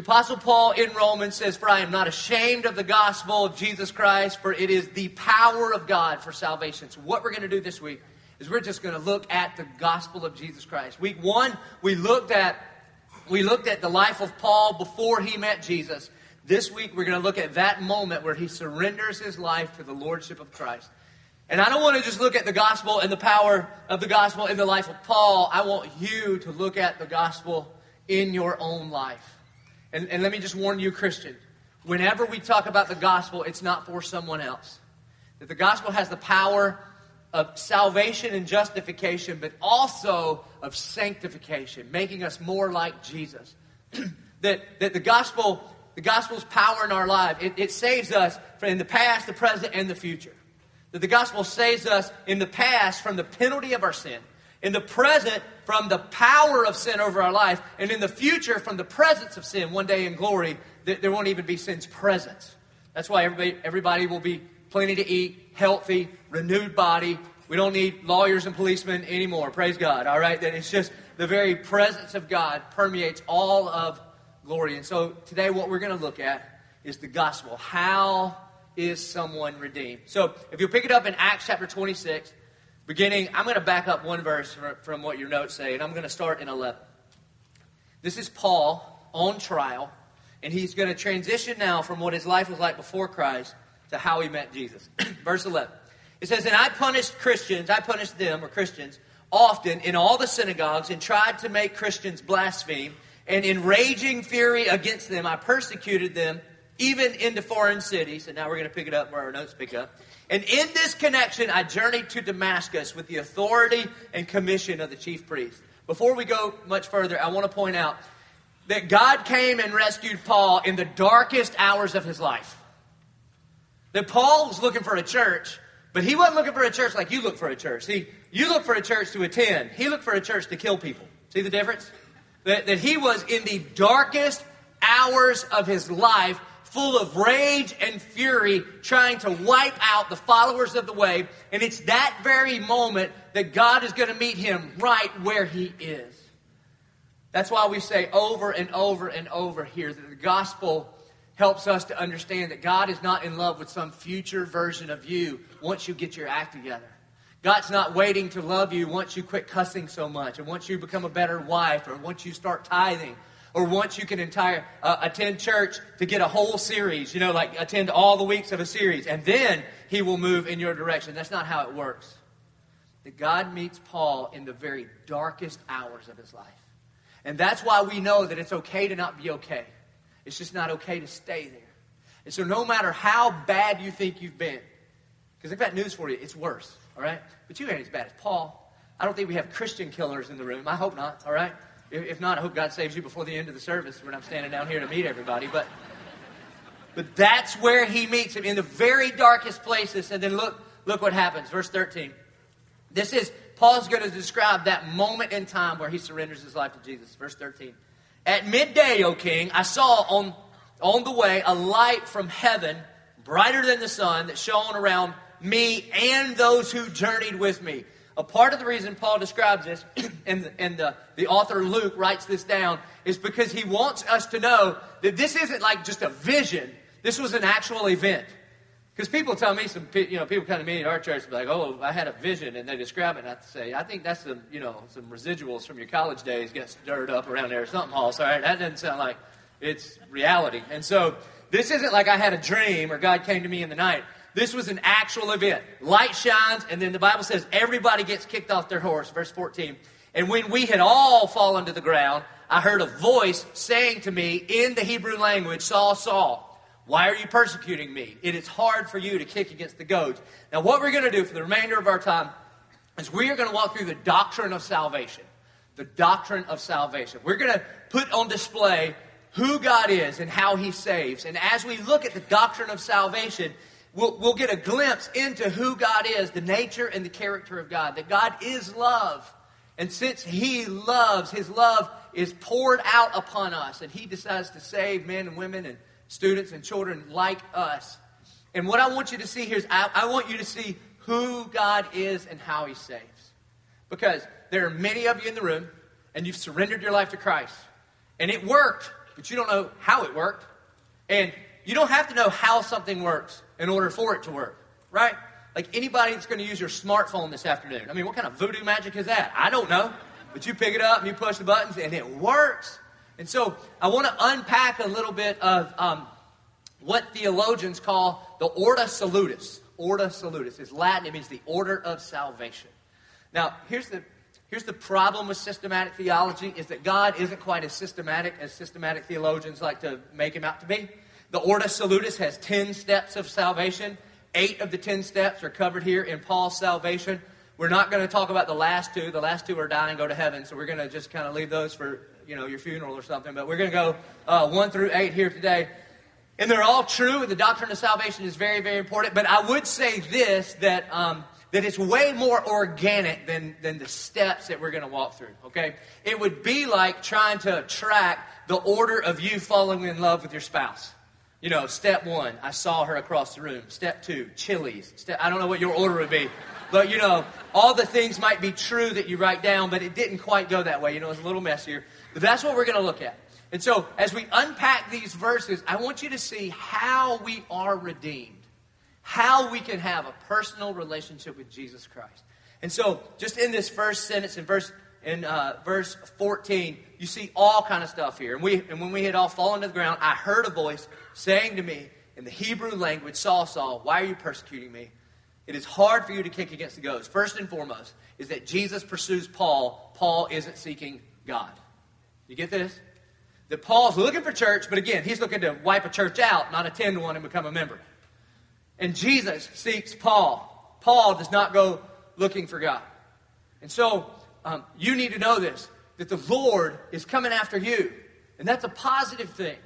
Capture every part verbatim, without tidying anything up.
The Apostle Paul in Romans says, "For I am not ashamed of the gospel of Jesus Christ, for it is the power of God for salvation." So what we're going to do this week is we're just going to look at the gospel of Jesus Christ. Week one, we looked at we looked at the life of Paul before he met Jesus. This week, we're going to look at that moment where he surrenders his life to the lordship of Christ. And I don't want to just look at the gospel and the power of the gospel in the life of Paul. I want you to look at the gospel in your own life. And, and let me just warn you, Christian, whenever we talk about the gospel, it's not for someone else. That the gospel has the power of salvation and justification, but also of sanctification, making us more like Jesus. that that the gospel, the gospel's power in our life, it, it saves us in the past, the present, and the future. That the gospel saves us in the past from the penalty of our sin, in the present from the power of sin over our life, and in the future from the presence of sin. One day in glory, th- there won't even be sin's presence. That's why everybody, everybody will be plenty to eat, healthy, renewed body. We don't need lawyers and policemen anymore. Praise God, all right? That it's just the very presence of God permeates all of glory. And so today what we're going to look at is the gospel. How is someone redeemed? So if you pick it up in Acts chapter twenty-six, beginning, I'm going to back up one verse from what your notes say, and I'm going to start in eleven. This is Paul on trial, and he's going to transition now from what his life was like before Christ to how he met Jesus. Verse eleven. It says, "And I punished Christians, I punished them, or Christians, often in all the synagogues, and tried to make Christians blaspheme, and in raging fury against them, I persecuted them, even into foreign cities." And now we're going to pick it up where our notes pick up. "And in this connection, I journeyed to Damascus with the authority and commission of the chief priest." Before we go much further, I want to point out that God came and rescued Paul in the darkest hours of his life. That Paul was looking for a church, but he wasn't looking for a church like you look for a church. See, you look for a church to attend. He looked for a church to kill people. See the difference? That, that he was in the darkest hours of his life, full of rage and fury, trying to wipe out the followers of the way. And it's that very moment that God is going to meet him right where he is. That's why we say over and over and over here that the gospel helps us to understand that God is not in love with some future version of you once you get your act together. God's not waiting to love you once you quit cussing so much, and once you become a better wife, or once you start tithing, or once you can entire, uh, attend church to get a whole series, you know, like attend all the weeks of a series, and then he will move in your direction. That's not how it works. That God meets Paul in the very darkest hours of his life. And that's why we know that it's okay to not be okay. It's just not okay to stay there. And so no matter how bad you think you've been, because I've got news for you, it's worse, all right? But you ain't as bad as Paul. I don't think we have Christian killers in the room. I hope not, all right? If not, I hope God saves you before the end of the service when I'm standing down here to meet everybody. But but that's where he meets him, in the very darkest places. And then look, look what happens. Verse thirteen. This is, Paul's going to describe that moment in time where he surrenders his life to Jesus. Verse thirteen. "At midday, O king, I saw on, on the way a light from heaven, brighter than the sun, that shone around me and those who journeyed with me." A part of the reason Paul describes this, and, and the, the author Luke writes this down, is because he wants us to know that this isn't like just a vision. This was an actual event. Because people tell me, some, you know, people come to me in our church and be like, "Oh, I had a vision," and they describe it, and I say, "I think that's some, you know, some residuals from your college days got stirred up around there or something else." All right, that doesn't sound like it's reality. And so this isn't like I had a dream or God came to me in the night. This was an actual event. Light shines, and then the Bible says everybody gets kicked off their horse. Verse fourteen, "And when we had all fallen to the ground, I heard a voice saying to me in the Hebrew language, 'Saul, Saul, why are you persecuting me? It is hard for you to kick against the goads.'" Now what we're going to do for the remainder of our time is we are going to walk through the doctrine of salvation. The doctrine of salvation. We're going to put on display who God is and how he saves. And as we look at the doctrine of salvation, We'll, we'll get a glimpse into who God is, the nature and the character of God, that God is love. And since he loves, his love is poured out upon us. And he decides to save men and women and students and children like us. And what I want you to see here is I, I want you to see who God is and how he saves. Because there are many of you in the room, and you've surrendered your life to Christ. And it worked. but you don't know how it worked. And you don't have to know how something works in order for it to work, right? Like anybody that's going to use your smartphone this afternoon. I mean, what kind of voodoo magic is that? I don't know. But you pick it up and you push the buttons and it works. And so I want to unpack a little bit of um, what theologians call the Ordo Salutis. Ordo Salutis is Latin. It means the order of salvation. Now, here's the here's the problem with systematic theology is that God isn't quite as systematic as systematic theologians like to make him out to be. The Ordo Salutis has ten steps of salvation. Eight of the ten steps are covered here in Paul's salvation. We're not going to talk about the last two. The last two are die and go to heaven, so we're going to just kind of leave those for, you know, your funeral or something. But we're going to go uh, one through eight here today. And they're all true. The doctrine of salvation is very, very important. But I would say this, that um, that it's way more organic than, than the steps that we're going to walk through, okay? It would be like trying to track the order of you falling in love with your spouse. You know, step one, I saw her across the room. Step two, Chili's. Step, I don't know what your order would be. But, you know, all the things might be true that you write down, but it didn't quite go that way. You know, it's a little messier. But that's what we're going to look at. And so as we unpack these verses, I want you to see how we are redeemed, how we can have a personal relationship with Jesus Christ. And so just in this first sentence, in verse In uh, verse fourteen, you see all kind of stuff here. And we and when we had all fallen to the ground, I heard a voice saying to me in the Hebrew language, Saul, Saul, why are you persecuting me? It is hard for you to kick against the goads. First and foremost is that Jesus pursues Paul. Paul isn't seeking God. You get this? That Paul's looking for church, but again, he's looking to wipe a church out, not attend to one and become a member. And Jesus seeks Paul. Paul does not go looking for God. And so Um, you need to know this, that the Lord is coming after you. And that's a positive thing,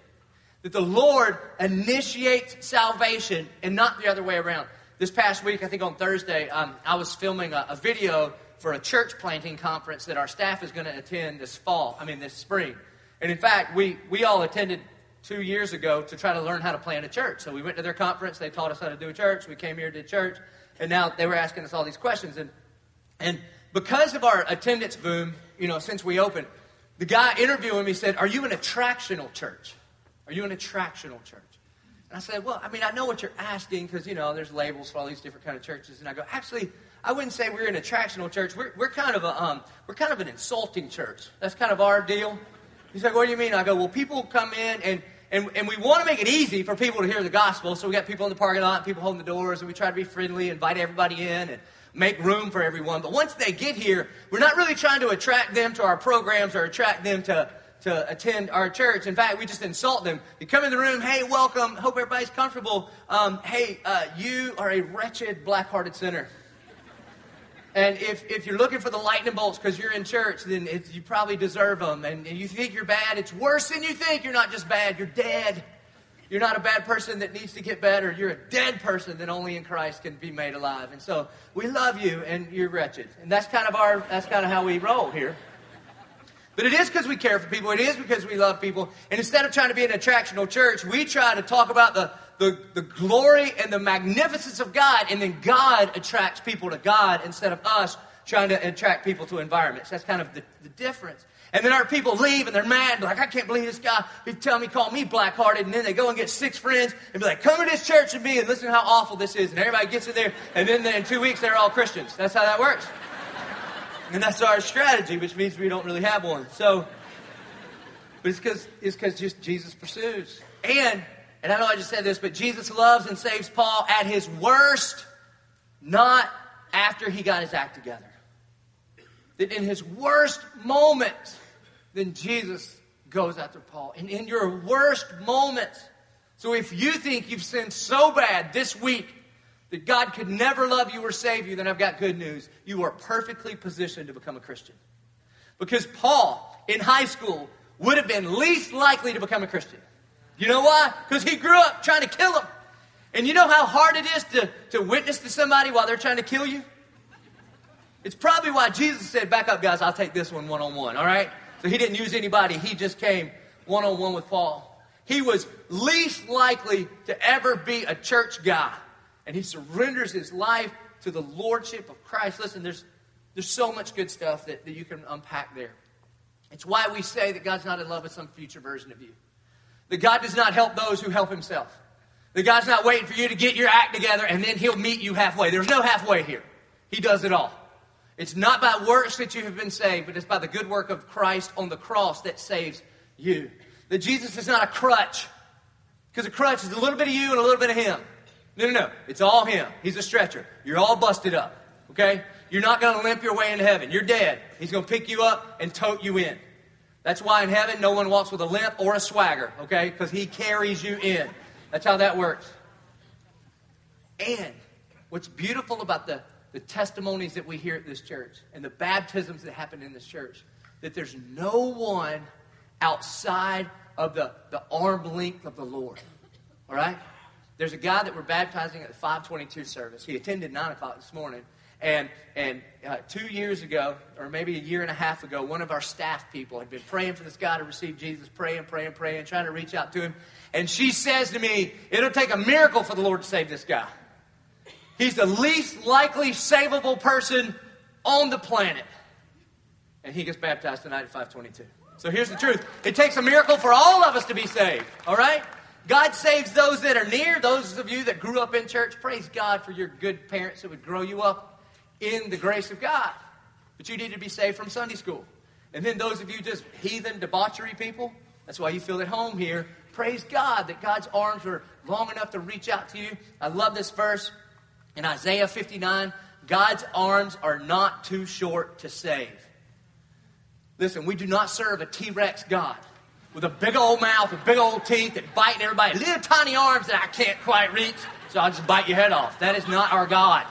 that the Lord initiates salvation and not the other way around. This past week, I think on Thursday, um, I was filming a, a video for a church planting conference that our staff is going to attend this fall, I mean this spring. And in fact, we, we all attended two years ago to try to learn how to plant a church. So we went to their conference, they taught us how to do a church, we came here to church, and now they were asking us all these questions. And and because of our attendance boom, you know, since we opened, the guy interviewing me said, are you an attractional church? Are you an attractional church? And I said, well, I mean, I know what you're asking because, you know, there's labels for all these different kind of churches. And I go, actually, I wouldn't say we're an attractional church. We're, we're, kind of a, um, we're kind of an insulting church. That's kind of our deal. He's like, what do you mean? I go, well, people come in and, and, and we want to make it easy for people to hear the gospel. So we got people in the parking lot, people holding the doors, and we try to be friendly, invite everybody in, and make room for everyone. But once they get here, we're not really trying to attract them to our programs or attract them to, to attend our church. In fact, we just insult them. They come in the room, hey, welcome, hope everybody's comfortable. Um, hey, uh, you are a wretched, black-hearted sinner. And if, if you're looking for the lightning bolts because you're in church, then it, you probably deserve them. And, and you think you're bad. It's worse than you think. You're not just bad. You're dead. You're not a bad person that needs to get better. You're a dead person that only in Christ can be made alive. And so we love you, and you're wretched. And that's kind of our, that's kind of how we roll here. But it is because we care for people. It is because we love people. And instead of trying to be an attractional church, we try to talk about the, the, the glory and the magnificence of God. And then God attracts people to God instead of us trying to attract people to environments. That's kind of the, the difference. And then our people leave, and they're mad. They're like, I can't believe this guy who tell me, call me black-hearted. And then they go and get six friends and be like, come to this church with me and listen to how awful this is. And everybody gets in there, and then in two weeks, they're all Christians. That's how that works. And that's our strategy, which means we don't really have one. So, but it's because it's because just Jesus pursues. And, and I know I just said this, but Jesus loves and saves Paul at his worst, not after he got his act together. That in his worst moments, then Jesus goes after Paul. And in your worst moments, so if you think you've sinned so bad this week that God could never love you or save you, then I've got good news. You are perfectly positioned to become a Christian. Because Paul, in high school, would have been least likely to become a Christian. You know why? Because he grew up trying to kill him. And you know how hard it is to, to witness to somebody while they're trying to kill you? It's probably why Jesus said, back up, guys, I'll take this one one-on-one, all right? So he didn't use anybody. He just came one-on-one with Paul. He was least likely to ever be a church guy. And he surrenders his life to the lordship of Christ. Listen, there's there's so much good stuff that, that you can unpack there. It's why we say that God's not in love with some future version of you. That God does not help those who help himself. That God's not waiting for you to get your act together and then he'll meet you halfway. There's no halfway here. He does it all. It's not by works that you have been saved, but it's by the good work of Christ on the cross that saves you. That Jesus is not a crutch. Because a crutch is a little bit of you and a little bit of him. No, no, no. It's all him. He's a stretcher. You're all busted up. Okay? You're not going to limp your way into heaven. You're dead. He's going to pick you up and tote you in. That's why in heaven no one walks with a limp or a swagger. Okay? Because he carries you in. That's how that works. And what's beautiful about the The testimonies that we hear at this church and the baptisms that happen in this church, that there's no one outside of the, the arm length of the Lord. All right? There's a guy that we're baptizing at the five twenty-two service. He attended nine o'clock this morning. And, and uh, two years ago, or maybe a year and a half ago, one of our staff people had been praying for this guy to receive Jesus, praying, praying, praying, trying to reach out to him. And she says to me, it'll take a miracle for the Lord to save this guy. He's the least likely savable person on the planet. And he gets baptized tonight at five twenty-two. So here's the truth. It takes a miracle for all of us to be saved. All right? God saves those that are near. Those of you that grew up in church, praise God for your good parents that would grow you up in the grace of God. But you need to be saved from Sunday school. And then those of you just heathen, debauchery people, that's why you feel at home here. Praise God that God's arms are long enough to reach out to you. I love this verse. In Isaiah fifty-nine, God's arms are not too short to save. Listen, we do not serve a T-Rex God with a big old mouth and big old teeth that bite everybody. Little tiny arms that I can't quite reach, so I'll just bite your head off. That is not our God.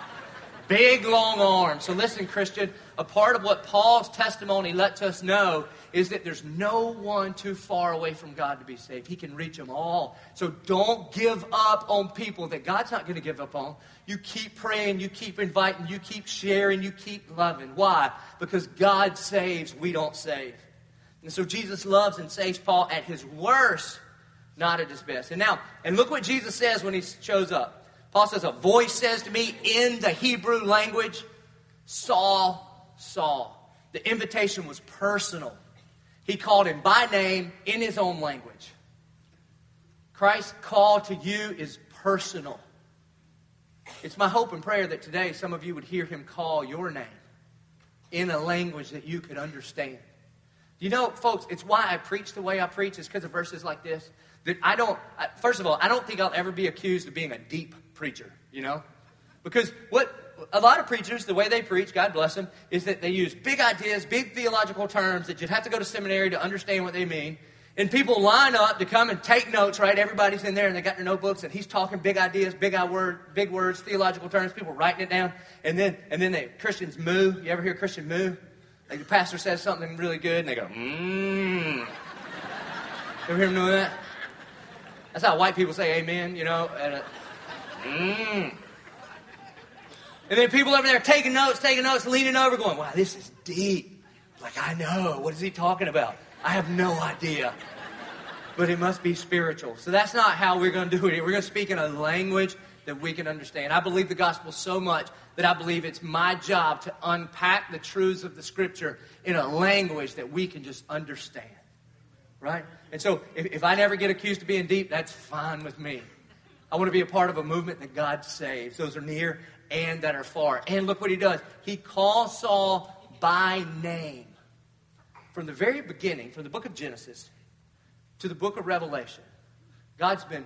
Big, long arms. So listen, Christian, a part of what Paul's testimony lets us know is that there's no one too far away from God to be saved. He can reach them all. So don't give up on people that God's not going to give up on. You keep praying, you keep inviting, you keep sharing, you keep loving. Why? Because God saves, we don't save. And so Jesus loves and saves Paul at his worst, not at his best. And now, and look what Jesus says when he shows up. Paul says, a voice says to me in the Hebrew language, Saul, Saul. The invitation was personal. He called him by name in his own language. Christ's call to you is personal. It's my hope and prayer that today some of you would hear him call your name in a language that you could understand. You know, folks, it's why I preach the way I preach. It's because of verses like this. That I don't, I, first of all, I don't think I'll ever be accused of being a deep preacher, you know? Because what a lot of preachers, the way they preach, God bless them, is that they use big ideas, big theological terms that you'd have to go to seminary to understand what they mean. And people line up to come and take notes, right? Everybody's in there and they got their notebooks and he's talking big ideas, big I word, big words, theological terms, people writing it down. And then and then they Christians moo. You ever hear Christian moo? Like the pastor says something really good and they go, mmm. Ever hear him doing that? That's how white people say amen, you know, and mmm. And then people over there taking notes, taking notes, leaning over, going, wow, this is deep. Like, I know. What is he talking about? I have no idea. But it must be spiritual. So that's not how we're going to do it. We're going to speak in a language that we can understand. I believe the gospel so much that I believe it's my job to unpack the truths of the scripture in a language that we can just understand. Right? And so if, if I never get accused of being deep, that's fine with me. I want to be a part of a movement that God saves. Those are near and that are far. And look what he does. He calls Saul by name. From the very beginning, from the book of Genesis to the book of Revelation, God's been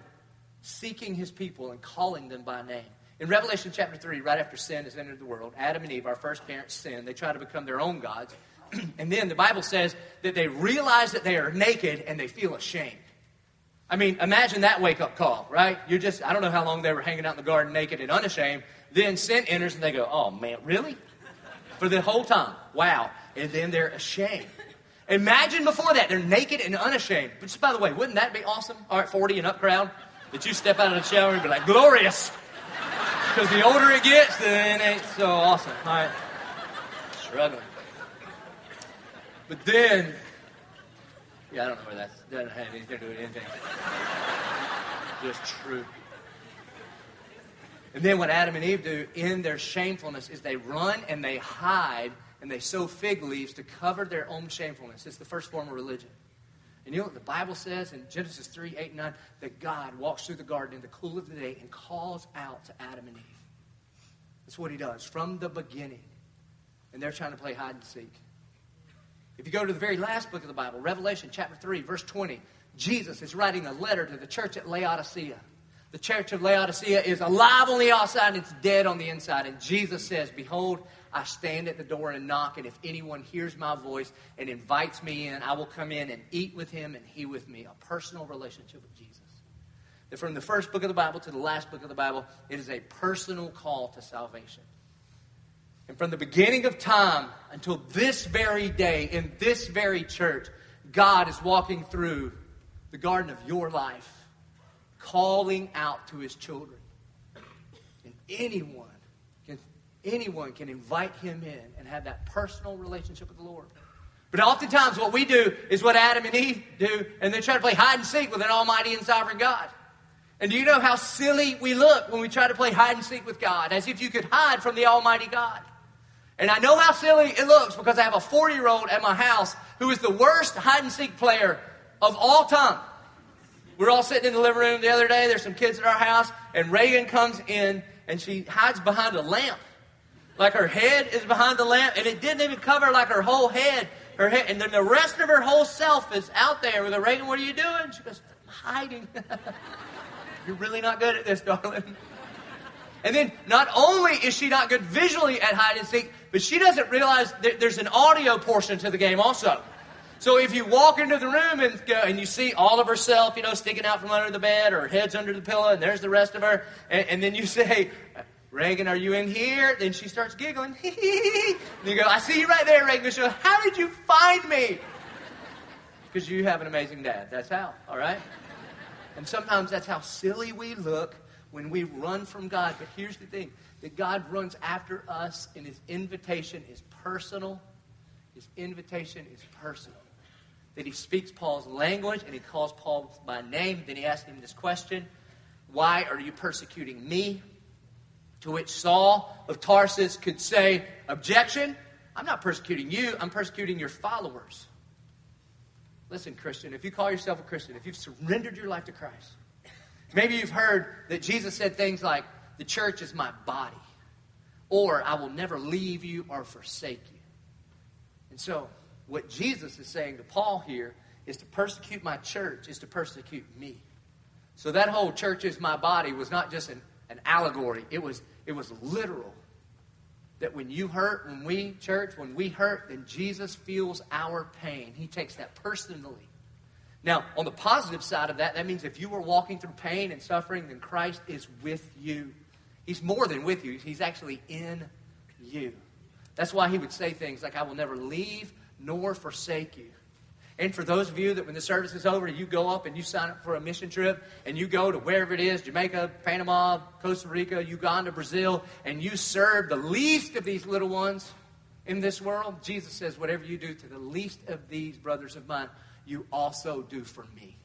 seeking his people and calling them by name. In Revelation chapter three, right after sin has entered the world, Adam and Eve, our first parents, sin. They try to become their own gods. And then the Bible says that they realize that they are naked and they feel ashamed. I mean, imagine that wake-up call, right? You're just, I don't know how long they were hanging out in the garden naked and unashamed. Then sin enters and they go, oh man, really? For the whole time. Wow. And then they're ashamed. Imagine before that, they're naked and unashamed. Which, by the way, wouldn't that be awesome? All right, forty and up crowd. That you step out of the shower and be like, glorious. Because the older it gets, then it ain't so awesome. All right. Struggling. But then, yeah, I don't know where that's, doesn't have anything to do with anything. Just true. And then what Adam and Eve do in their shamefulness is they run and they hide and they sew fig leaves to cover their own shamefulness. It's the first form of religion. And you know what the Bible says in Genesis three, eight, and nine? That God walks through the garden in the cool of the day and calls out to Adam and Eve. That's what he does from the beginning. And they're trying to play hide and seek. If you go to the very last book of the Bible, Revelation chapter three, verse twenty, Jesus is writing a letter to the church at Laodicea. The church of Laodicea is alive on the outside and it's dead on the inside. And Jesus says, behold, I stand at the door and knock, and if anyone hears my voice and invites me in, I will come in and eat with him and he with me. A personal relationship with Jesus. That from the first book of the Bible to the last book of the Bible, it is a personal call to salvation. And from the beginning of time until this very day, in this very church, God is walking through the garden of your life, calling out to his children. And anyone can, anyone can invite him in and have that personal relationship with the Lord. But oftentimes what we do is what Adam and Eve do, and they try to play hide and seek with an almighty and sovereign God. And do you know how silly we look when we try to play hide and seek with God, as if you could hide from the almighty God? And I know how silly it looks because I have a forty-year-old at my house who is the worst hide and seek player of all time. We're all sitting in the living room the other day. There's some kids at our house. And Reagan comes in and she hides behind a lamp. Like her head is behind the lamp. And it didn't even cover like her whole head. Her head. And then the rest of her whole self is out there. We're like, Reagan, what are you doing? She goes, I'm hiding. You're really not good at this, darling. And then not only is she not good visually at hide and seek, but she doesn't realize that there's an audio portion to the game also. So if you walk into the room and go, and you see all of herself, you know, sticking out from under the bed, or her head's under the pillow, and there's the rest of her, and, and then you say, Reagan, are you in here? Then she starts giggling. And you go, I see you right there, Reagan. She goes, how did you find me? Because you have an amazing dad. That's how, all right? And sometimes that's how silly we look when we run from God. But here's the thing, that God runs after us, and his invitation is personal. His invitation is personal. That he speaks Paul's language and he calls Paul by name. Then he asks him this question, why are you persecuting me? To which Saul of Tarsus could say, objection, I'm not persecuting you, I'm persecuting your followers. Listen, Christian, if you call yourself a Christian, if you've surrendered your life to Christ, maybe you've heard that Jesus said things like, the church is my body, or I will never leave you or forsake you. And so, what Jesus is saying to Paul here is to persecute my church is to persecute me. So that whole church is my body was not just an, an allegory. It was, it was literal. That when you hurt, when we, church, when we hurt, then Jesus feels our pain. He takes that personally. Now, on the positive side of that, that means if you were walking through pain and suffering, then Christ is with you. He's more than with you. He's actually in you. That's why he would say things like, I will never leave nor forsake you. And for those of you that when the service is over, you go up and you sign up for a mission trip and you go to wherever it is, Jamaica, Panama, Costa Rica, Uganda, Brazil, and you serve the least of these little ones in this world, Jesus says, whatever you do to the least of these brothers of mine, you also do for me.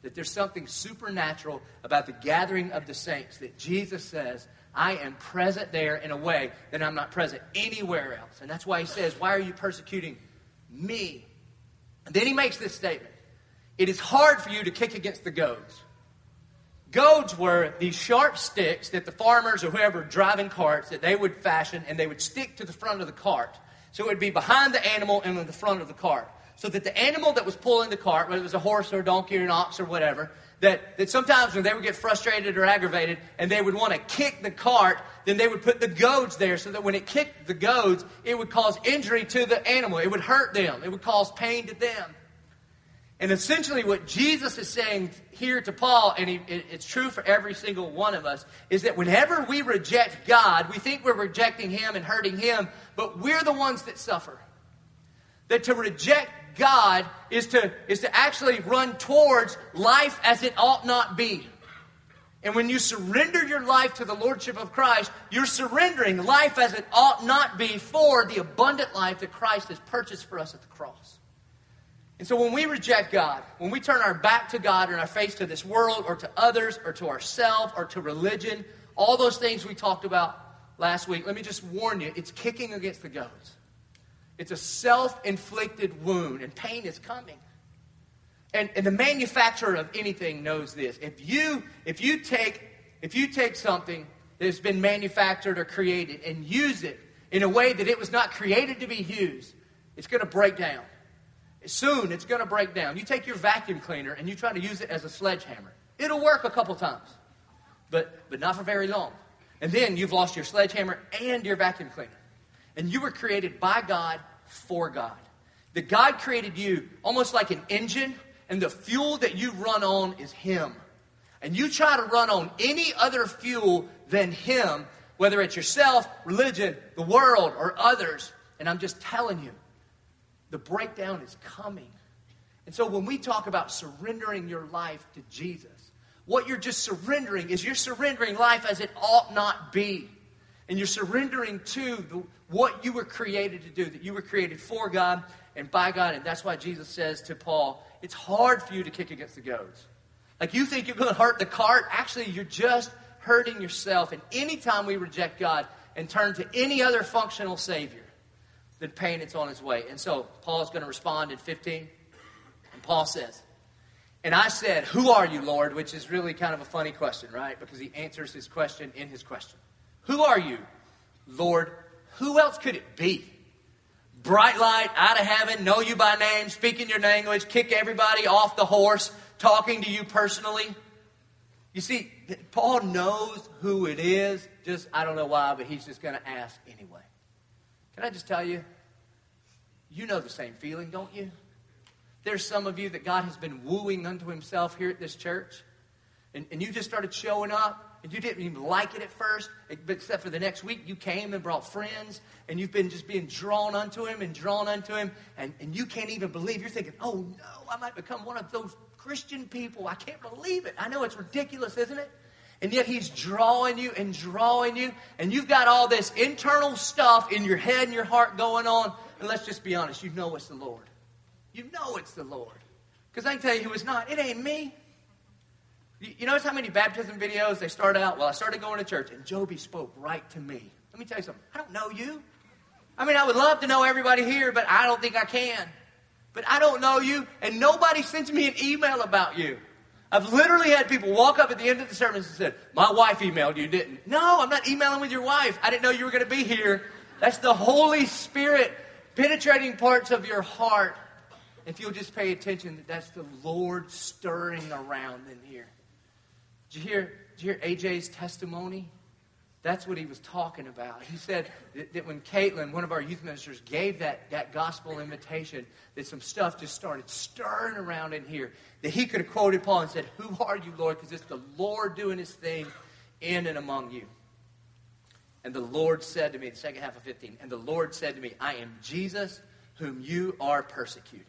That there's something supernatural about the gathering of the saints that Jesus says, I am present there in a way that I'm not present anywhere else. And that's why he says, why are you persecuting me? And then he makes this statement. It is hard for you to kick against the goads. Goads were these sharp sticks that the farmers or whoever driving carts that they would fashion and they would stick to the front of the cart. So it would be behind the animal and in the front of the cart. So that the animal that was pulling the cart, whether it was a horse or a donkey or an ox or whatever, that, that sometimes when they would get frustrated or aggravated and they would want to kick the cart, then they would put the goads there so that when it kicked the goads, it would cause injury to the animal. It would hurt them. It would cause pain to them. And essentially what Jesus is saying here to Paul, and he, it, it's true for every single one of us, is that whenever we reject God, we think we're rejecting him and hurting him, but we're the ones that suffer. That to reject God is to is to actually run towards life as it ought not be. And when you surrender your life to the Lordship of Christ, you're surrendering life as it ought not be for the abundant life that Christ has purchased for us at the cross. And so when we reject God, when we turn our back to God and our face to this world or to others or to ourselves or to religion, all those things we talked about last week, let me just warn you, it's kicking against the goads. It's a self-inflicted wound, and pain is coming. and, and the manufacturer of anything knows this. If you if you take if you take something that has been manufactured or created and use it in a way that it was not created to be used, it's going to break down. Soon it's going to break down. You take your vacuum cleaner and you try to use it as a sledgehammer. It'll work a couple times, but but not for very long. And then you've lost your sledgehammer and your vacuum cleaner. And you were created by God for God. That God created you almost like an engine, and the fuel that you run on is Him. And you try to run on any other fuel than Him, whether it's yourself, religion, the world, or others. And I'm just telling you, the breakdown is coming. And so when we talk about surrendering your life to Jesus, what you're just surrendering is you're surrendering life as it ought not be. And you're surrendering to the, what you were created to do, that you were created for God and by God. And that's why Jesus says to Paul, it's hard for you to kick against the goads. Like you think you're going to hurt the cart. Actually, you're just hurting yourself. And anytime we reject God and turn to any other functional Savior, then pain is on its way. And so Paul's going to respond in fifteen. And Paul says, and I said, who are you, Lord? Which is really kind of a funny question, right? Because he answers his question in his question. Who are you, Lord? Who else could it be? Bright light, out of heaven, know you by name, speak in your language, kick everybody off the horse, talking to you personally. You see, Paul knows who it is. Just, I don't know why, but he's just going to ask anyway. Can I just tell you, you know the same feeling, don't you? There's some of you that God has been wooing unto himself here at this church. And, and you just started showing up. And you didn't even like it at first, except for the next week. You came and brought friends, and you've been just being drawn unto him and drawn unto him, and, and you can't even believe. You're thinking, oh, no, I might become one of those Christian people. I can't believe it. I know it's ridiculous, isn't it? And yet he's drawing you and drawing you, and you've got all this internal stuff in your head and your heart going on. And let's just be honest. You know it's the Lord. You know it's the Lord. Because I can tell you who it's not. It ain't me. You notice how many baptism videos they start out, well, I started going to church, and Joby spoke right to me. Let me tell you something. I don't know you. I mean, I would love to know everybody here, but I don't think I can. But I don't know you, and nobody sends me an email about you. I've literally had people walk up at the end of the service and said, my wife emailed you, didn't? No, I'm not emailing with your wife. I didn't know you were going to be here. That's the Holy Spirit penetrating parts of your heart. If you'll just pay attention, that that's the Lord stirring around in here. Did you hear, did you hear A J's testimony? That's what he was talking about. He said that, that when Caitlin, one of our youth ministers, gave that, that gospel invitation, that some stuff just started stirring around in here. That he could have quoted Paul and said, who are you, Lord? Because it's the Lord doing his thing in and among you. And the Lord said to me, the second half of fifteen, and the Lord said to me, I am Jesus whom you are persecuting.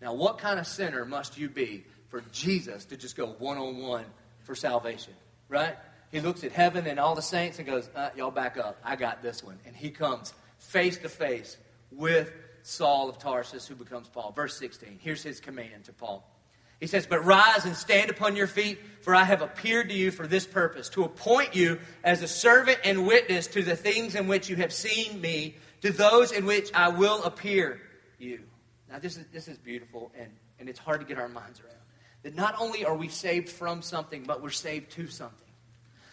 Now, what kind of sinner must you be for Jesus to just go one-on-one for salvation, right? He looks at heaven and all the saints and goes, uh, y'all back up. I got this one. And he comes face to face with Saul of Tarsus, who becomes Paul. Verse sixteen, here's his command to Paul. He says, but rise and stand upon your feet, for I have appeared to you for this purpose, to appoint you as a servant and witness to the things in which you have seen me, to those in which I will appear you. Now, this is this is beautiful, and, and it's hard to get our minds around. That not only are we saved from something, but we're saved to something.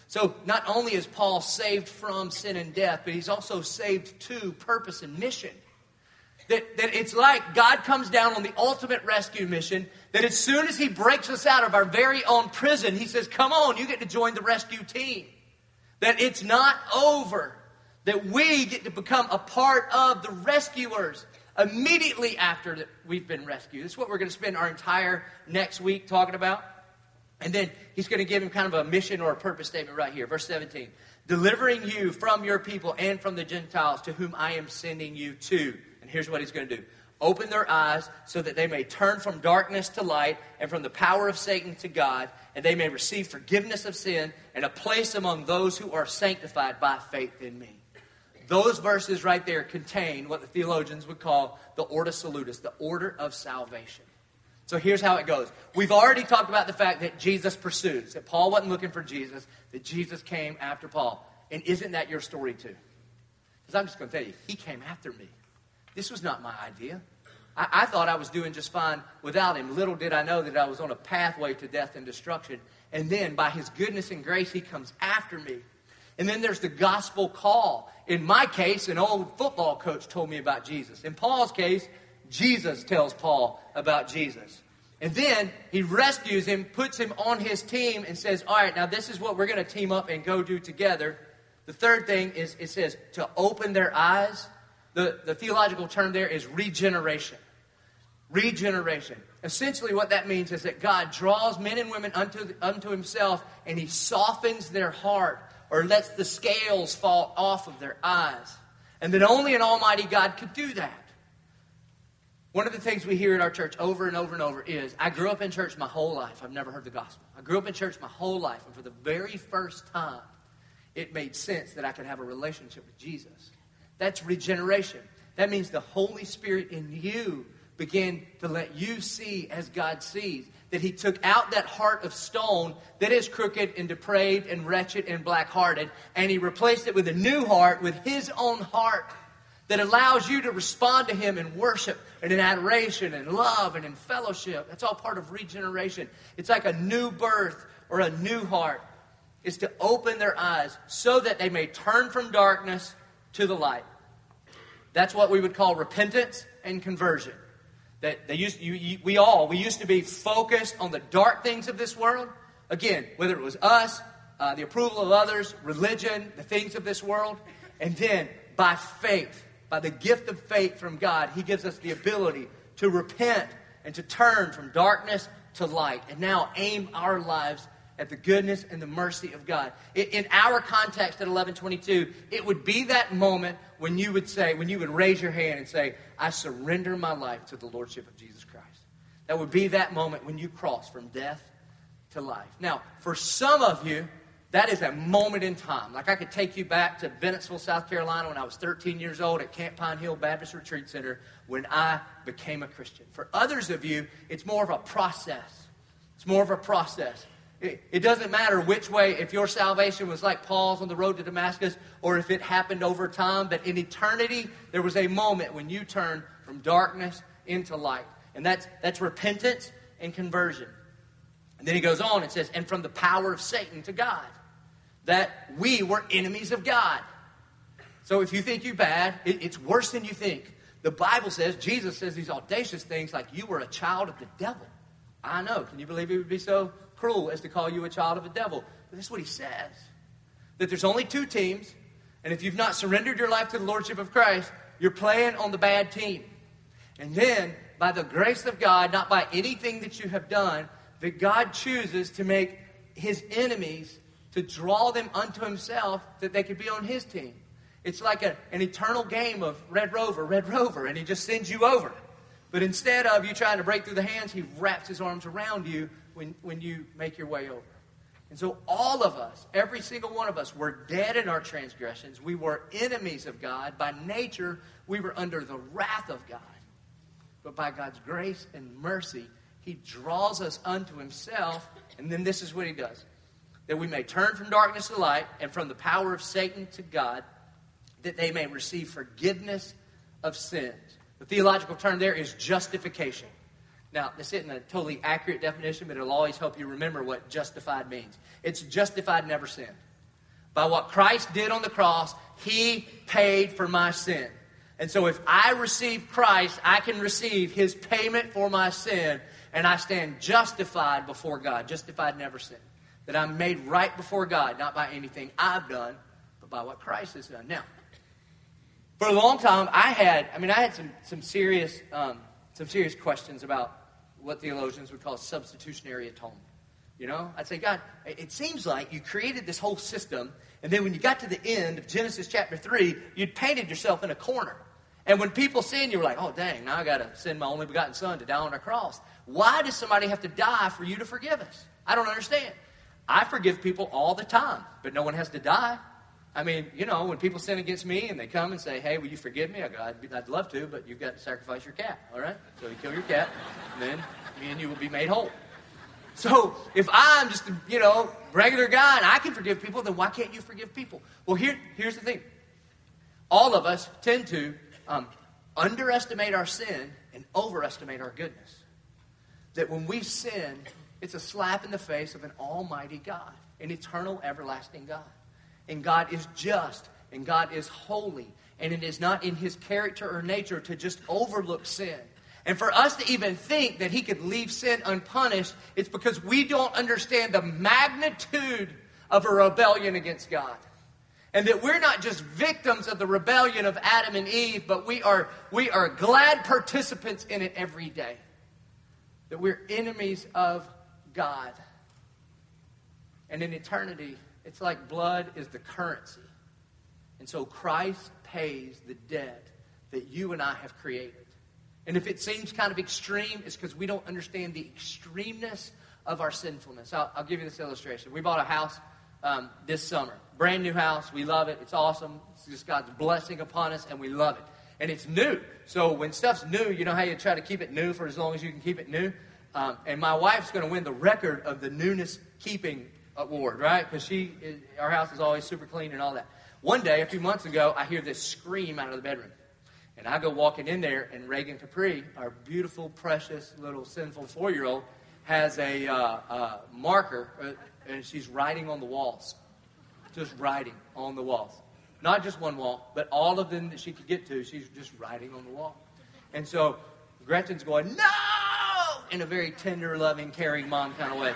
So not only is Paul saved from sin and death, but he's also saved to purpose and mission. That, that it's like God comes down on the ultimate rescue mission, that as soon as he breaks us out of our very own prison, he says, come on, you get to join the rescue team. That it's not over, that we get to become a part of the rescuers immediately after that we've been rescued. This is what we're going to spend our entire next week talking about. And then he's going to give him kind of a mission or a purpose statement right here. Verse seventeen. Delivering you from your people and from the Gentiles to whom I am sending you to. And here's what he's going to do. Open their eyes so that they may turn from darkness to light and from the power of Satan to God. And they may receive forgiveness of sin and a place among those who are sanctified by faith in me. Those verses right there contain what the theologians would call the Ordo Salutis, the order of salvation. So here's how it goes. We've already talked about the fact that Jesus pursues, that Paul wasn't looking for Jesus, that Jesus came after Paul. And isn't that your story too? Because I'm just going to tell you, he came after me. This was not my idea. I, I thought I was doing just fine without him. Little did I know that I was on a pathway to death and destruction. And then by his goodness and grace, he comes after me. And then there's the gospel call. In my case, an old football coach told me about Jesus. In Paul's case, Jesus tells Paul about Jesus. And then he rescues him, puts him on his team, and says, all right, now this is what we're going to team up and go do together. The third thing is, it says, to open their eyes. The, the theological term there is regeneration. Regeneration. Essentially what that means is that God draws men and women unto, the, unto himself, and he softens their heart or lets the scales fall off of their eyes. And that only an almighty God could do that. One of the things we hear at our church over and over and over is, I grew up in church my whole life. I've never heard the gospel. I grew up in church my whole life. And for the very first time, it made sense that I could have a relationship with Jesus. That's regeneration. That means the Holy Spirit in you began to let you see as God sees. That he took out that heart of stone that is crooked and depraved and wretched and black-hearted. And he replaced it with a new heart, with his own heart, that allows you to respond to him in worship and in adoration and love and in fellowship. That's all part of regeneration. It's like a new birth or a new heart. It's to open their eyes so that they may turn from darkness to the light. That's what we would call repentance and conversion. That they used, you, you, we all, we used to be focused on the dark things of this world. Again, whether it was us, uh, the approval of others, religion, the things of this world. And then by faith, by the gift of faith from God, he gives us the ability to repent and to turn from darkness to light. And now aim our lives at the goodness and the mercy of God. In our context at eleven twenty-two, it would be that moment when you would say, when you would raise your hand and say, I surrender my life to the Lordship of Jesus Christ. That would be that moment when you cross from death to life. Now, for some of you, that is a moment in time. Like I could take you back to Bennettsville, South Carolina when I was thirteen years old at Camp Pine Hill Baptist Retreat Center when I became a Christian. For others of you, it's more of a process. It's more of a process. It, it doesn't matter which way, if your salvation was like Paul's on the road to Damascus or if it happened over time, but in eternity, there was a moment when you turned from darkness into light. And that's, that's repentance and conversion. And then he goes on and says, and from the power of Satan to God. That we were enemies of God. So if you think you're bad, it, it's worse than you think. The Bible says, Jesus says these audacious things like, you were a child of the devil. I know. Can you believe he would be so cruel as to call you a child of the devil? But that's what he says. That there's only two teams. And if you've not surrendered your life to the Lordship of Christ, you're playing on the bad team. And then, by the grace of God, not by anything that you have done, that God chooses to make his enemies to draw them unto himself that they could be on his team. It's like a, an eternal game of Red Rover, Red Rover, and he just sends you over. But instead of you trying to break through the hands, he wraps his arms around you when, when you make your way over. And so all of us, every single one of us, were dead in our transgressions. We were enemies of God. By nature, we were under the wrath of God. But by God's grace and mercy, he draws us unto himself. And then this is what he does. That we may turn from darkness to light and from the power of Satan to God, that they may receive forgiveness of sins. The theological term there is justification. Now, this isn't a totally accurate definition, but it'll always help you remember what justified means. It's justified, never sinned. By what Christ did on the cross, he paid for my sin. And so if I receive Christ, I can receive his payment for my sin, and I stand justified before God. Justified, never sinned. That I'm made right before God, not by anything I've done, but by what Christ has done. Now, for a long time, I had, I mean, I had some, some serious um, some serious questions about what theologians would call substitutionary atonement. You know, I'd say, God, it seems like you created this whole system, and then when you got to the end of Genesis chapter three, you'd painted yourself in a corner. And when people sinned, you were like, oh, dang, now I got to send my only begotten son to die on a cross. Why does somebody have to die for you to forgive us? I don't understand. I forgive people all the time, but no one has to die. I mean, you know, when people sin against me and they come and say, hey, will you forgive me? I go, I'd, I'd love to, but you've got to sacrifice your cat, all right? So you kill your cat, and then me and you will be made whole. So if I'm just, a, you know, regular guy and I can forgive people, then why can't you forgive people? Well, here, here's the thing. All of us tend to um, underestimate our sin and overestimate our goodness. That when we sin, it's a slap in the face of an almighty God, an eternal, everlasting God. And God is just, and God is holy, and it is not in his character or nature to just overlook sin. And for us to even think that he could leave sin unpunished, it's because we don't understand the magnitude of a rebellion against God. And that we're not just victims of the rebellion of Adam and Eve, but we are, we are glad participants in it every day. That we're enemies of God. And in eternity, it's like blood is the currency. And so Christ pays the debt that you and I have created. And if it seems kind of extreme, it's because we don't understand the extremeness of our sinfulness. I'll, I'll give you this illustration. We bought a house um, this summer. Brand new house. We love it. It's awesome. It's just God's blessing upon us, and we love it. And it's new. So when stuff's new, you know how you try to keep it new for as long as you can keep it new? Um, and my wife's going to win the record of the newness keeping award, right? Because she, is, our house is always super clean and all that. One day, a few months ago, I hear this scream out of the bedroom. And I go walking in there, and Reagan Capri, our beautiful, precious, little, sinful four-year-old, has a uh, uh, marker, uh, and she's writing on the walls. Just writing on the walls. Not just one wall, but all of them that she could get to, she's just writing on the wall. And so Gretchen's going, no, in a very tender, loving, caring mom kind of way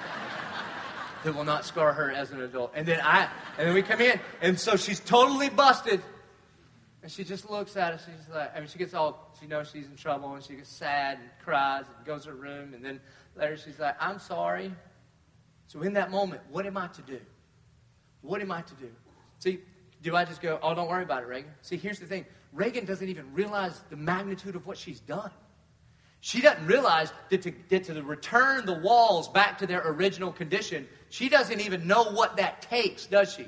that will not scar her as an adult. And then I, and then we come in, and so she's totally busted. And she just looks at us. She's like, I mean, she gets all, she knows she's in trouble, and she gets sad and cries and goes to her room. And then later she's like, I'm sorry. So in that moment, what am I to do? What am I to do? See, do I just go, oh, don't worry about it, Reagan? See, here's the thing. Reagan doesn't even realize the magnitude of what she's done. She doesn't realize that to, that to return the walls back to their original condition, she doesn't even know what that takes, does she?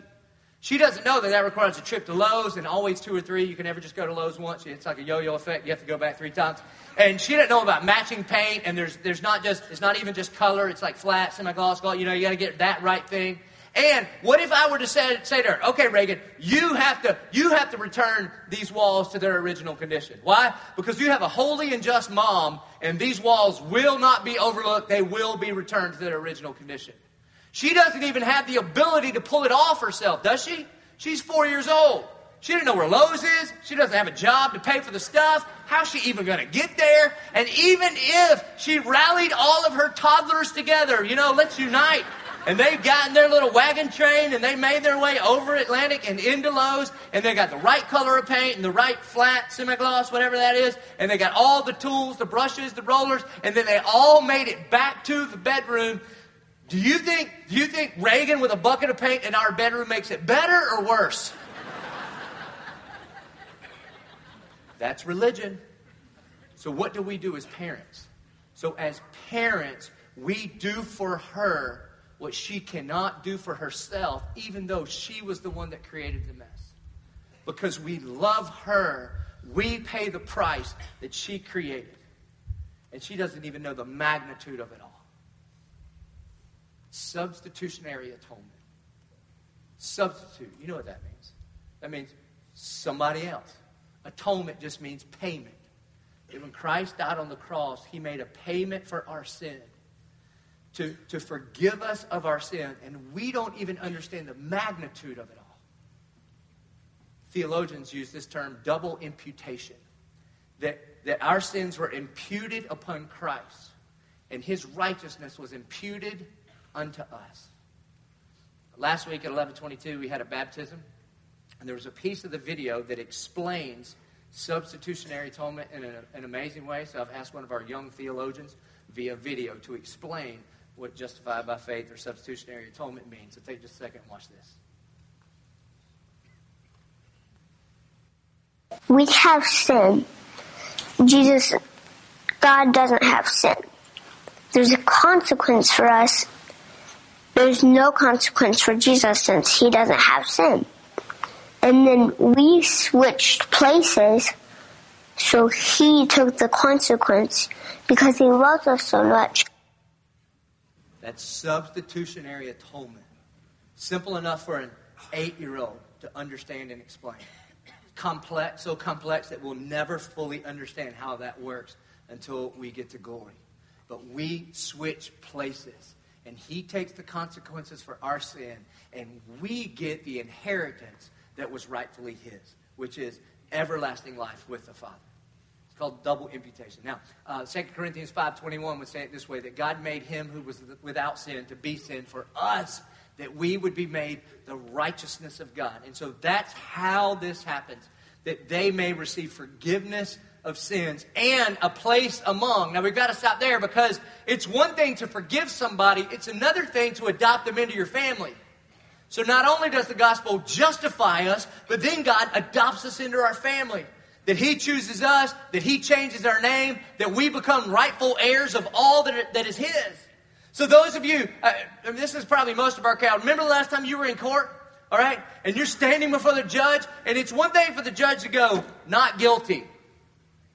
She doesn't know that that requires a trip to Lowe's and always two or three. You can never just go to Lowe's once. It's like a yo-yo effect. You have to go back three times. And she doesn't know about matching paint. And there's there's not just it's not even just color. It's like flat, semi-gloss, gloss. You know, you got to get that right thing. And what if I were to say, say to her, okay, Reagan, you have to you have to return these walls to their original condition. Why? Because you have a holy and just mom, and these walls will not be overlooked. They will be returned to their original condition. She doesn't even have the ability to pull it off herself, does she? She's four years old. She doesn't know where Lowe's is. She doesn't have a job to pay for the stuff. How's she even going to get there? And even if she rallied all of her toddlers together, you know, let's unite. And they've gotten their little wagon train, and they made their way over Atlantic and into Lowe's, and they got the right color of paint and the right flat, semi-gloss, whatever that is, and they got all the tools, the brushes, the rollers, and then they all made it back to the bedroom. Do you think, do you think Reagan with a bucket of paint in our bedroom makes it better or worse? That's religion. So what do we do as parents? So as parents, we do for her what she cannot do for herself, even though she was the one that created the mess. Because we love her, we pay the price that she created. And she doesn't even know the magnitude of it all. Substitutionary atonement. Substitute, you know what that means. That means somebody else. Atonement just means payment. That when Christ died on the cross, he made a payment for our sin. To, to forgive us of our sin, and we don't even understand the magnitude of it all. Theologians use this term, double imputation, that, that our sins were imputed upon Christ, and his righteousness was imputed unto us. Last week at eleven twenty-two, we had a baptism, and there was a piece of the video that explains substitutionary atonement in a, an amazing way, so I've asked one of our young theologians via video to explain what justified by faith or substitutionary atonement means. So take just a second and watch this. We have sin. Jesus, God doesn't have sin. There's a consequence for us. There's no consequence for Jesus since he doesn't have sin. And then we switched places, so he took the consequence because he loves us so much. That's substitutionary atonement. Simple enough for an eight-year-old to understand and explain. complex, so complex that we'll never fully understand how that works until we get to glory. But we switch places, and he takes the consequences for our sin, and we get the inheritance that was rightfully his, which is everlasting life with the Father. It's called double imputation. Now, uh, Second Corinthians five twenty-one would say it this way, that God made him who was without sin to be sin for us, that we would be made the righteousness of God. And so that's how this happens, that they may receive forgiveness of sins and a place among. Now, we've got to stop there, because it's one thing to forgive somebody. It's another thing to adopt them into your family. So not only does the gospel justify us, but then God adopts us into our family, that he chooses us, that he changes our name, that we become rightful heirs of all that, that is his. So those of you, uh, this is probably most of our crowd, remember the last time you were in court, all right? And you're standing before the judge, and it's one thing for the judge to go, not guilty.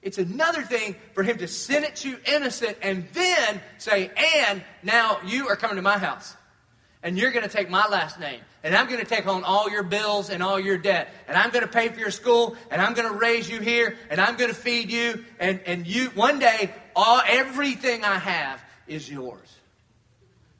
It's another thing for him to sentence you innocent and then say, and now you are coming to my house, and you're going to take my last name, and I'm going to take on all your bills and all your debt, and I'm going to pay for your school, and I'm going to raise you here, and I'm going to feed you, and, and you one day, all everything I have is yours.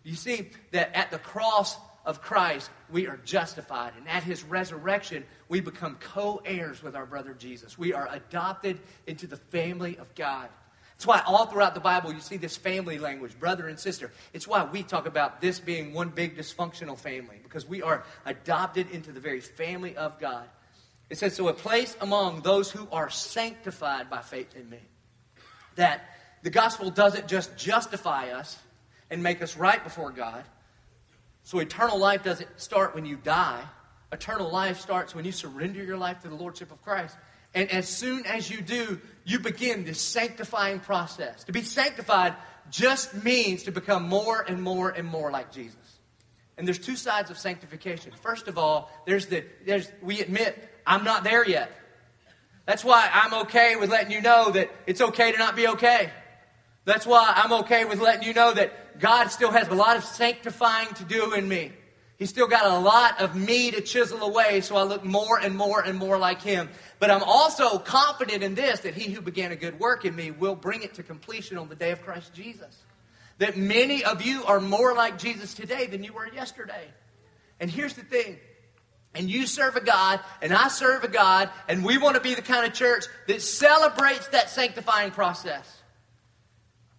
You see that at the cross of Christ, we are justified. And at his resurrection, we become co-heirs with our brother Jesus. We are adopted into the family of God. That's why all throughout the Bible, you see this family language, brother and sister. It's why we talk about this being one big dysfunctional family, because we are adopted into the very family of God. It says, so a place among those who are sanctified by faith in me. That the gospel doesn't just justify us and make us right before God. So eternal life doesn't start when you die. Eternal life starts when you surrender your life to the Lordship of Christ. And as soon as you do, you begin this sanctifying process. To be sanctified just means to become more and more and more like Jesus. And there's two sides of sanctification. First of all, there's the there's we admit, I'm not there yet. That's why I'm okay with letting you know that it's okay to not be okay. That's why I'm okay with letting you know that God still has a lot of sanctifying to do in me. He's still got a lot of me to chisel away, so I look more and more and more like him. But I'm also confident in this, that he who began a good work in me will bring it to completion on the day of Christ Jesus. That many of you are more like Jesus today than you were yesterday. And here's the thing. And you serve a God, and I serve a God, and we want to be the kind of church that celebrates that sanctifying process.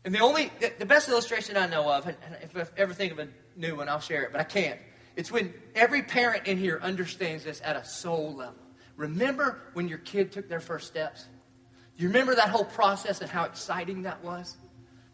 And the only, the best illustration I know of, and if I ever think of a new one, I'll share it, but I can't. It's when every parent in here understands this at a soul level. Remember when your kid took their first steps? You remember that whole process and how exciting that was?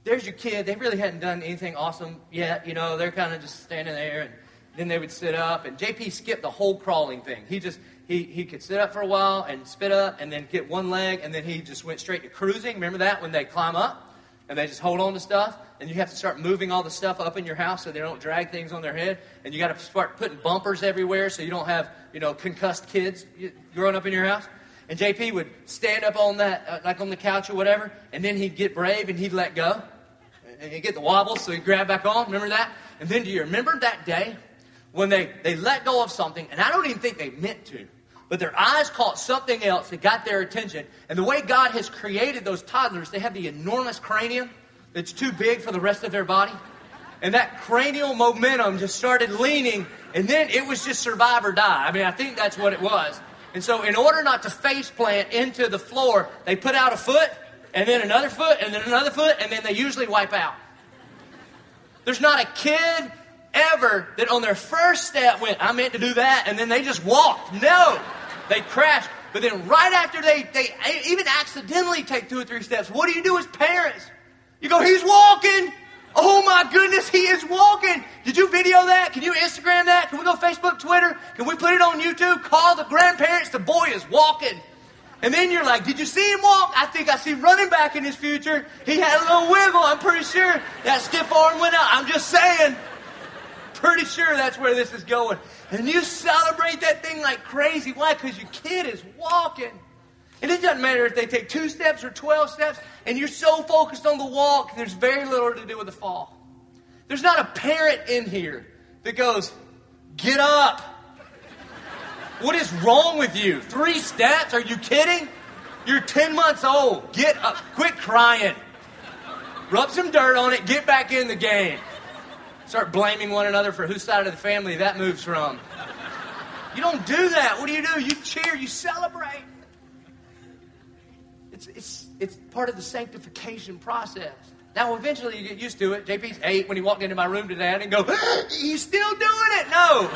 There's your kid. They really hadn't done anything awesome yet. You know, they're kind of just standing there, and then they would sit up. And J P skipped the whole crawling thing. He just, he he could sit up for a while and spit up and then get one leg, and then he just went straight to cruising. Remember that when they climb up? And they just hold on to stuff, and you have to start moving all the stuff up in your house so they don't drag things on their head. And you got to start putting bumpers everywhere so you don't have, you know, concussed kids growing up in your house. And J P would stand up on that, uh, like on the couch or whatever, and then he'd get brave and he'd let go. And he'd get the wobbles, so he'd grab back on. Remember that? And then do you remember that day when they, they let go of something, and I don't even think they meant to, but their eyes caught something else that got their attention. And the way God has created those toddlers, they have the enormous cranium that's too big for the rest of their body. And that cranial momentum just started leaning. And then it was just survive or die. I mean, I think that's what it was. And so in order not to face plant into the floor, they put out a foot and then another foot and then another foot. And then they usually wipe out. There's not a kid ever that on their first step went, I meant to do that. And then they just walked. No. They crashed, but then right after they, they even accidentally take two or three steps, what do you do as parents? You go, he's walking. Oh, my goodness, he is walking. Did you video that? Can you Instagram that? Can we go Facebook, Twitter? Can we put it on YouTube? Call the grandparents. The boy is walking. And then you're like, did you see him walk? I think I see running back in his future. He had a little wiggle. I'm pretty sure that stiff arm went out. I'm just saying. Pretty sure that's where this is going. And you celebrate that thing like crazy. Why? Because your kid is walking. And it doesn't matter if they take two steps or twelve steps, and you're so focused on the walk, there's very little to do with the fall. There's not a parent in here that goes, get up. What is wrong with you? Three steps? Are you kidding? You're ten months old. Get up. Quit crying. Rub some dirt on it. Get back in the game. Start blaming one another for whose side of the family that moves from. You don't do that. What do you do? You cheer. You celebrate. It's it's it's part of the sanctification process. Now, eventually you get used to it. J P's eight when he walked into my room today. I didn't go, he's still doing it. No.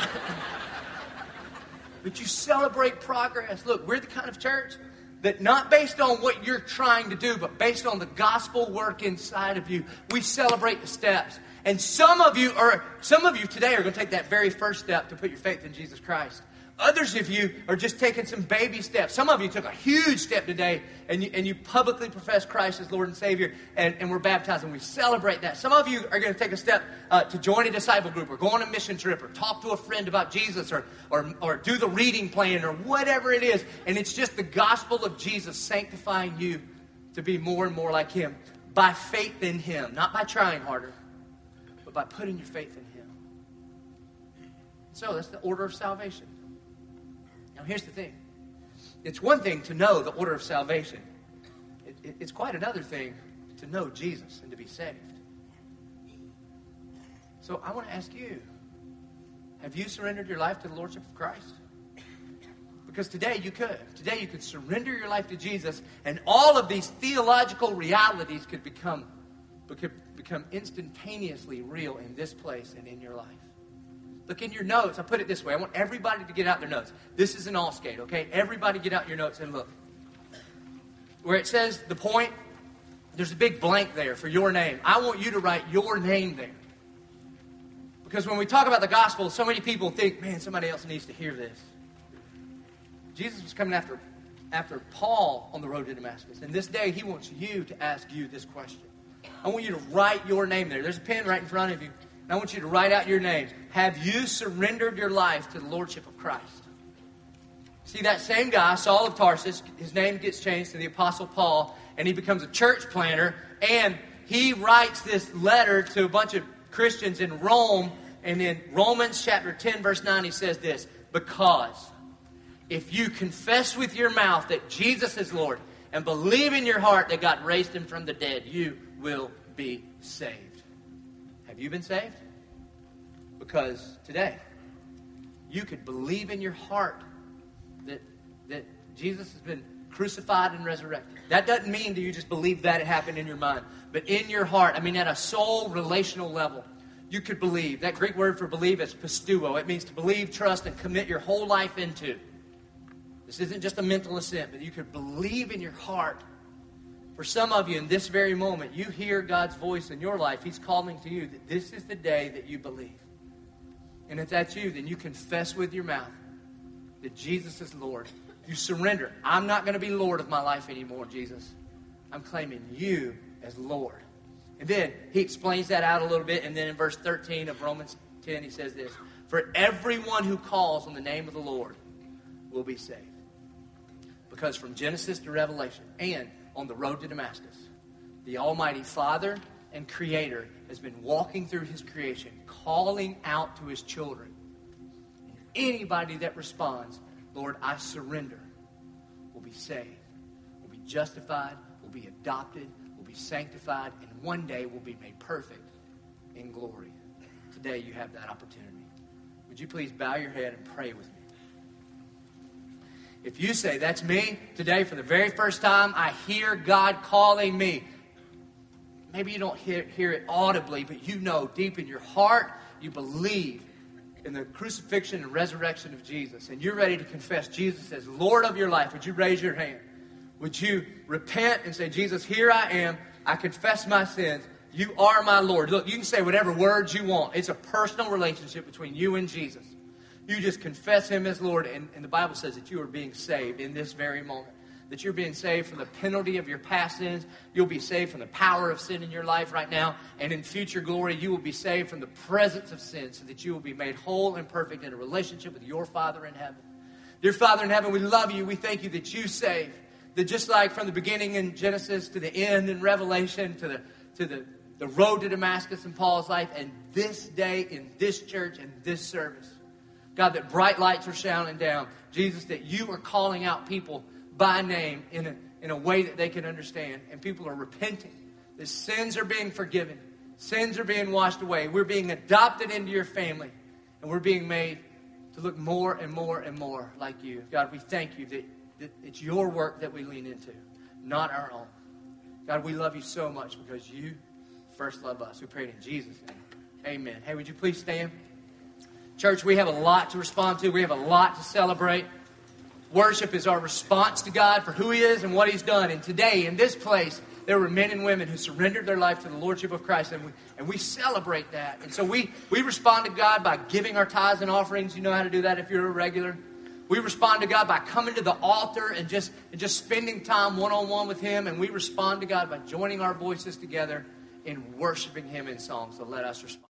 But you celebrate progress. Look, we're the kind of church that not based on what you're trying to do, but based on the gospel work inside of you, we celebrate the steps. And some of you are, some of you today are going to take that very first step to put your faith in Jesus Christ. Others of you are just taking some baby steps. Some of you took a huge step today, and you, and you publicly profess Christ as Lord and Savior, and, and we're baptized, and we celebrate that. Some of you are going to take a step uh, to join a disciple group, or go on a mission trip, or talk to a friend about Jesus, or, or, or do the reading plan, or whatever it is. And it's just the gospel of Jesus sanctifying you to be more and more like Him by faith in Him, not by trying harder, but by putting your faith in Him. So that's the order of salvation. Now, here's the thing. It's one thing to know the order of salvation. It, it, it's quite another thing to know Jesus and to be saved. So I want to ask you, have you surrendered your life to the Lordship of Christ? Because today you could. Today you could surrender your life to Jesus, and all of these theological realities could become, could become instantaneously real in this place and in your life. Look in your notes. I put it this way. I want everybody to get out their notes. This is an all skate, okay? Everybody get out your notes and look. Where it says the point, there's a big blank there for your name. I want you to write your name there. Because when we talk about the gospel, so many people think, man, somebody else needs to hear this. Jesus was coming after, after Paul on the road to Damascus. And this day, he wants you to ask you this question. I want you to write your name there. There's a pen right in front of you. And I want you to write out your names. Have you surrendered your life to the Lordship of Christ? See, that same guy, Saul of Tarsus, his name gets changed to the Apostle Paul, and he becomes a church planter, and he writes this letter to a bunch of Christians in Rome, and in Romans chapter ten, verse nine, he says this, because if you confess with your mouth that Jesus is Lord and believe in your heart that God raised him from the dead, you will be saved. Have you been saved? Because today, you could believe in your heart that, that Jesus has been crucified and resurrected. That doesn't mean that you just believe that it happened in your mind. But in your heart, I mean at a soul relational level, you could believe. That Greek word for believe is pistuo. It means to believe, trust, and commit your whole life into. This isn't just a mental assent, but you could believe in your heart. For some of you in this very moment, you hear God's voice in your life. He's calling to you that this is the day that you believe. And if that's you, then you confess with your mouth that Jesus is Lord. You surrender. I'm not going to be Lord of my life anymore, Jesus. I'm claiming you as Lord. And then he explains that out a little bit. And then in verse thirteen of Romans ten, he says this. For everyone who calls on the name of the Lord will be saved. Because from Genesis to Revelation and on the road to Damascus, the Almighty Father and Creator has been walking through His creation, calling out to His children. And anybody that responds, Lord, I surrender, will be saved, will be justified, will be adopted, will be sanctified, and one day will be made perfect in glory. Today you have that opportunity. Would you please bow your head and pray with me? If you say, that's me, today for the very first time, I hear God calling me. Maybe you don't hear, hear it audibly, but you know deep in your heart, you believe in the crucifixion and resurrection of Jesus. And you're ready to confess Jesus as Lord of your life. Would you raise your hand? Would you repent and say, Jesus, here I am. I confess my sins. You are my Lord. Look, you can say whatever words you want. It's a personal relationship between you and Jesus. You just confess Him as Lord, and, and the Bible says that you are being saved in this very moment. That you're being saved from the penalty of your past sins. You'll be saved from the power of sin in your life right now. And in future glory, you will be saved from the presence of sin so that you will be made whole and perfect in a relationship with your Father in heaven. Dear Father in heaven, we love you. We thank you that you save. That just like from the beginning in Genesis to the end in Revelation to the to the, the road to Damascus in Paul's life, and this day in this church and this service, God, that bright lights are shining down. Jesus, that you are calling out people by name in a, in a way that they can understand. And people are repenting. The sins are being forgiven. Sins are being washed away. We're being adopted into your family. And we're being made to look more and more and more like you. God, we thank you that, that it's your work that we lean into, not our own. God, we love you so much because you first love us. We pray it in Jesus' name. Amen. Hey, would you please stand? Church, we have a lot to respond to. We have a lot to celebrate. Worship is our response to God for who he is and what he's done. And today, in this place, there were men and women who surrendered their life to the Lordship of Christ, and we, and we celebrate that. And so we, we respond to God by giving our tithes and offerings. You know how to do that if you're a regular. We respond to God by coming to the altar and just, and just spending time one-on-one with him. And we respond to God by joining our voices together in worshiping him in song. So let us respond.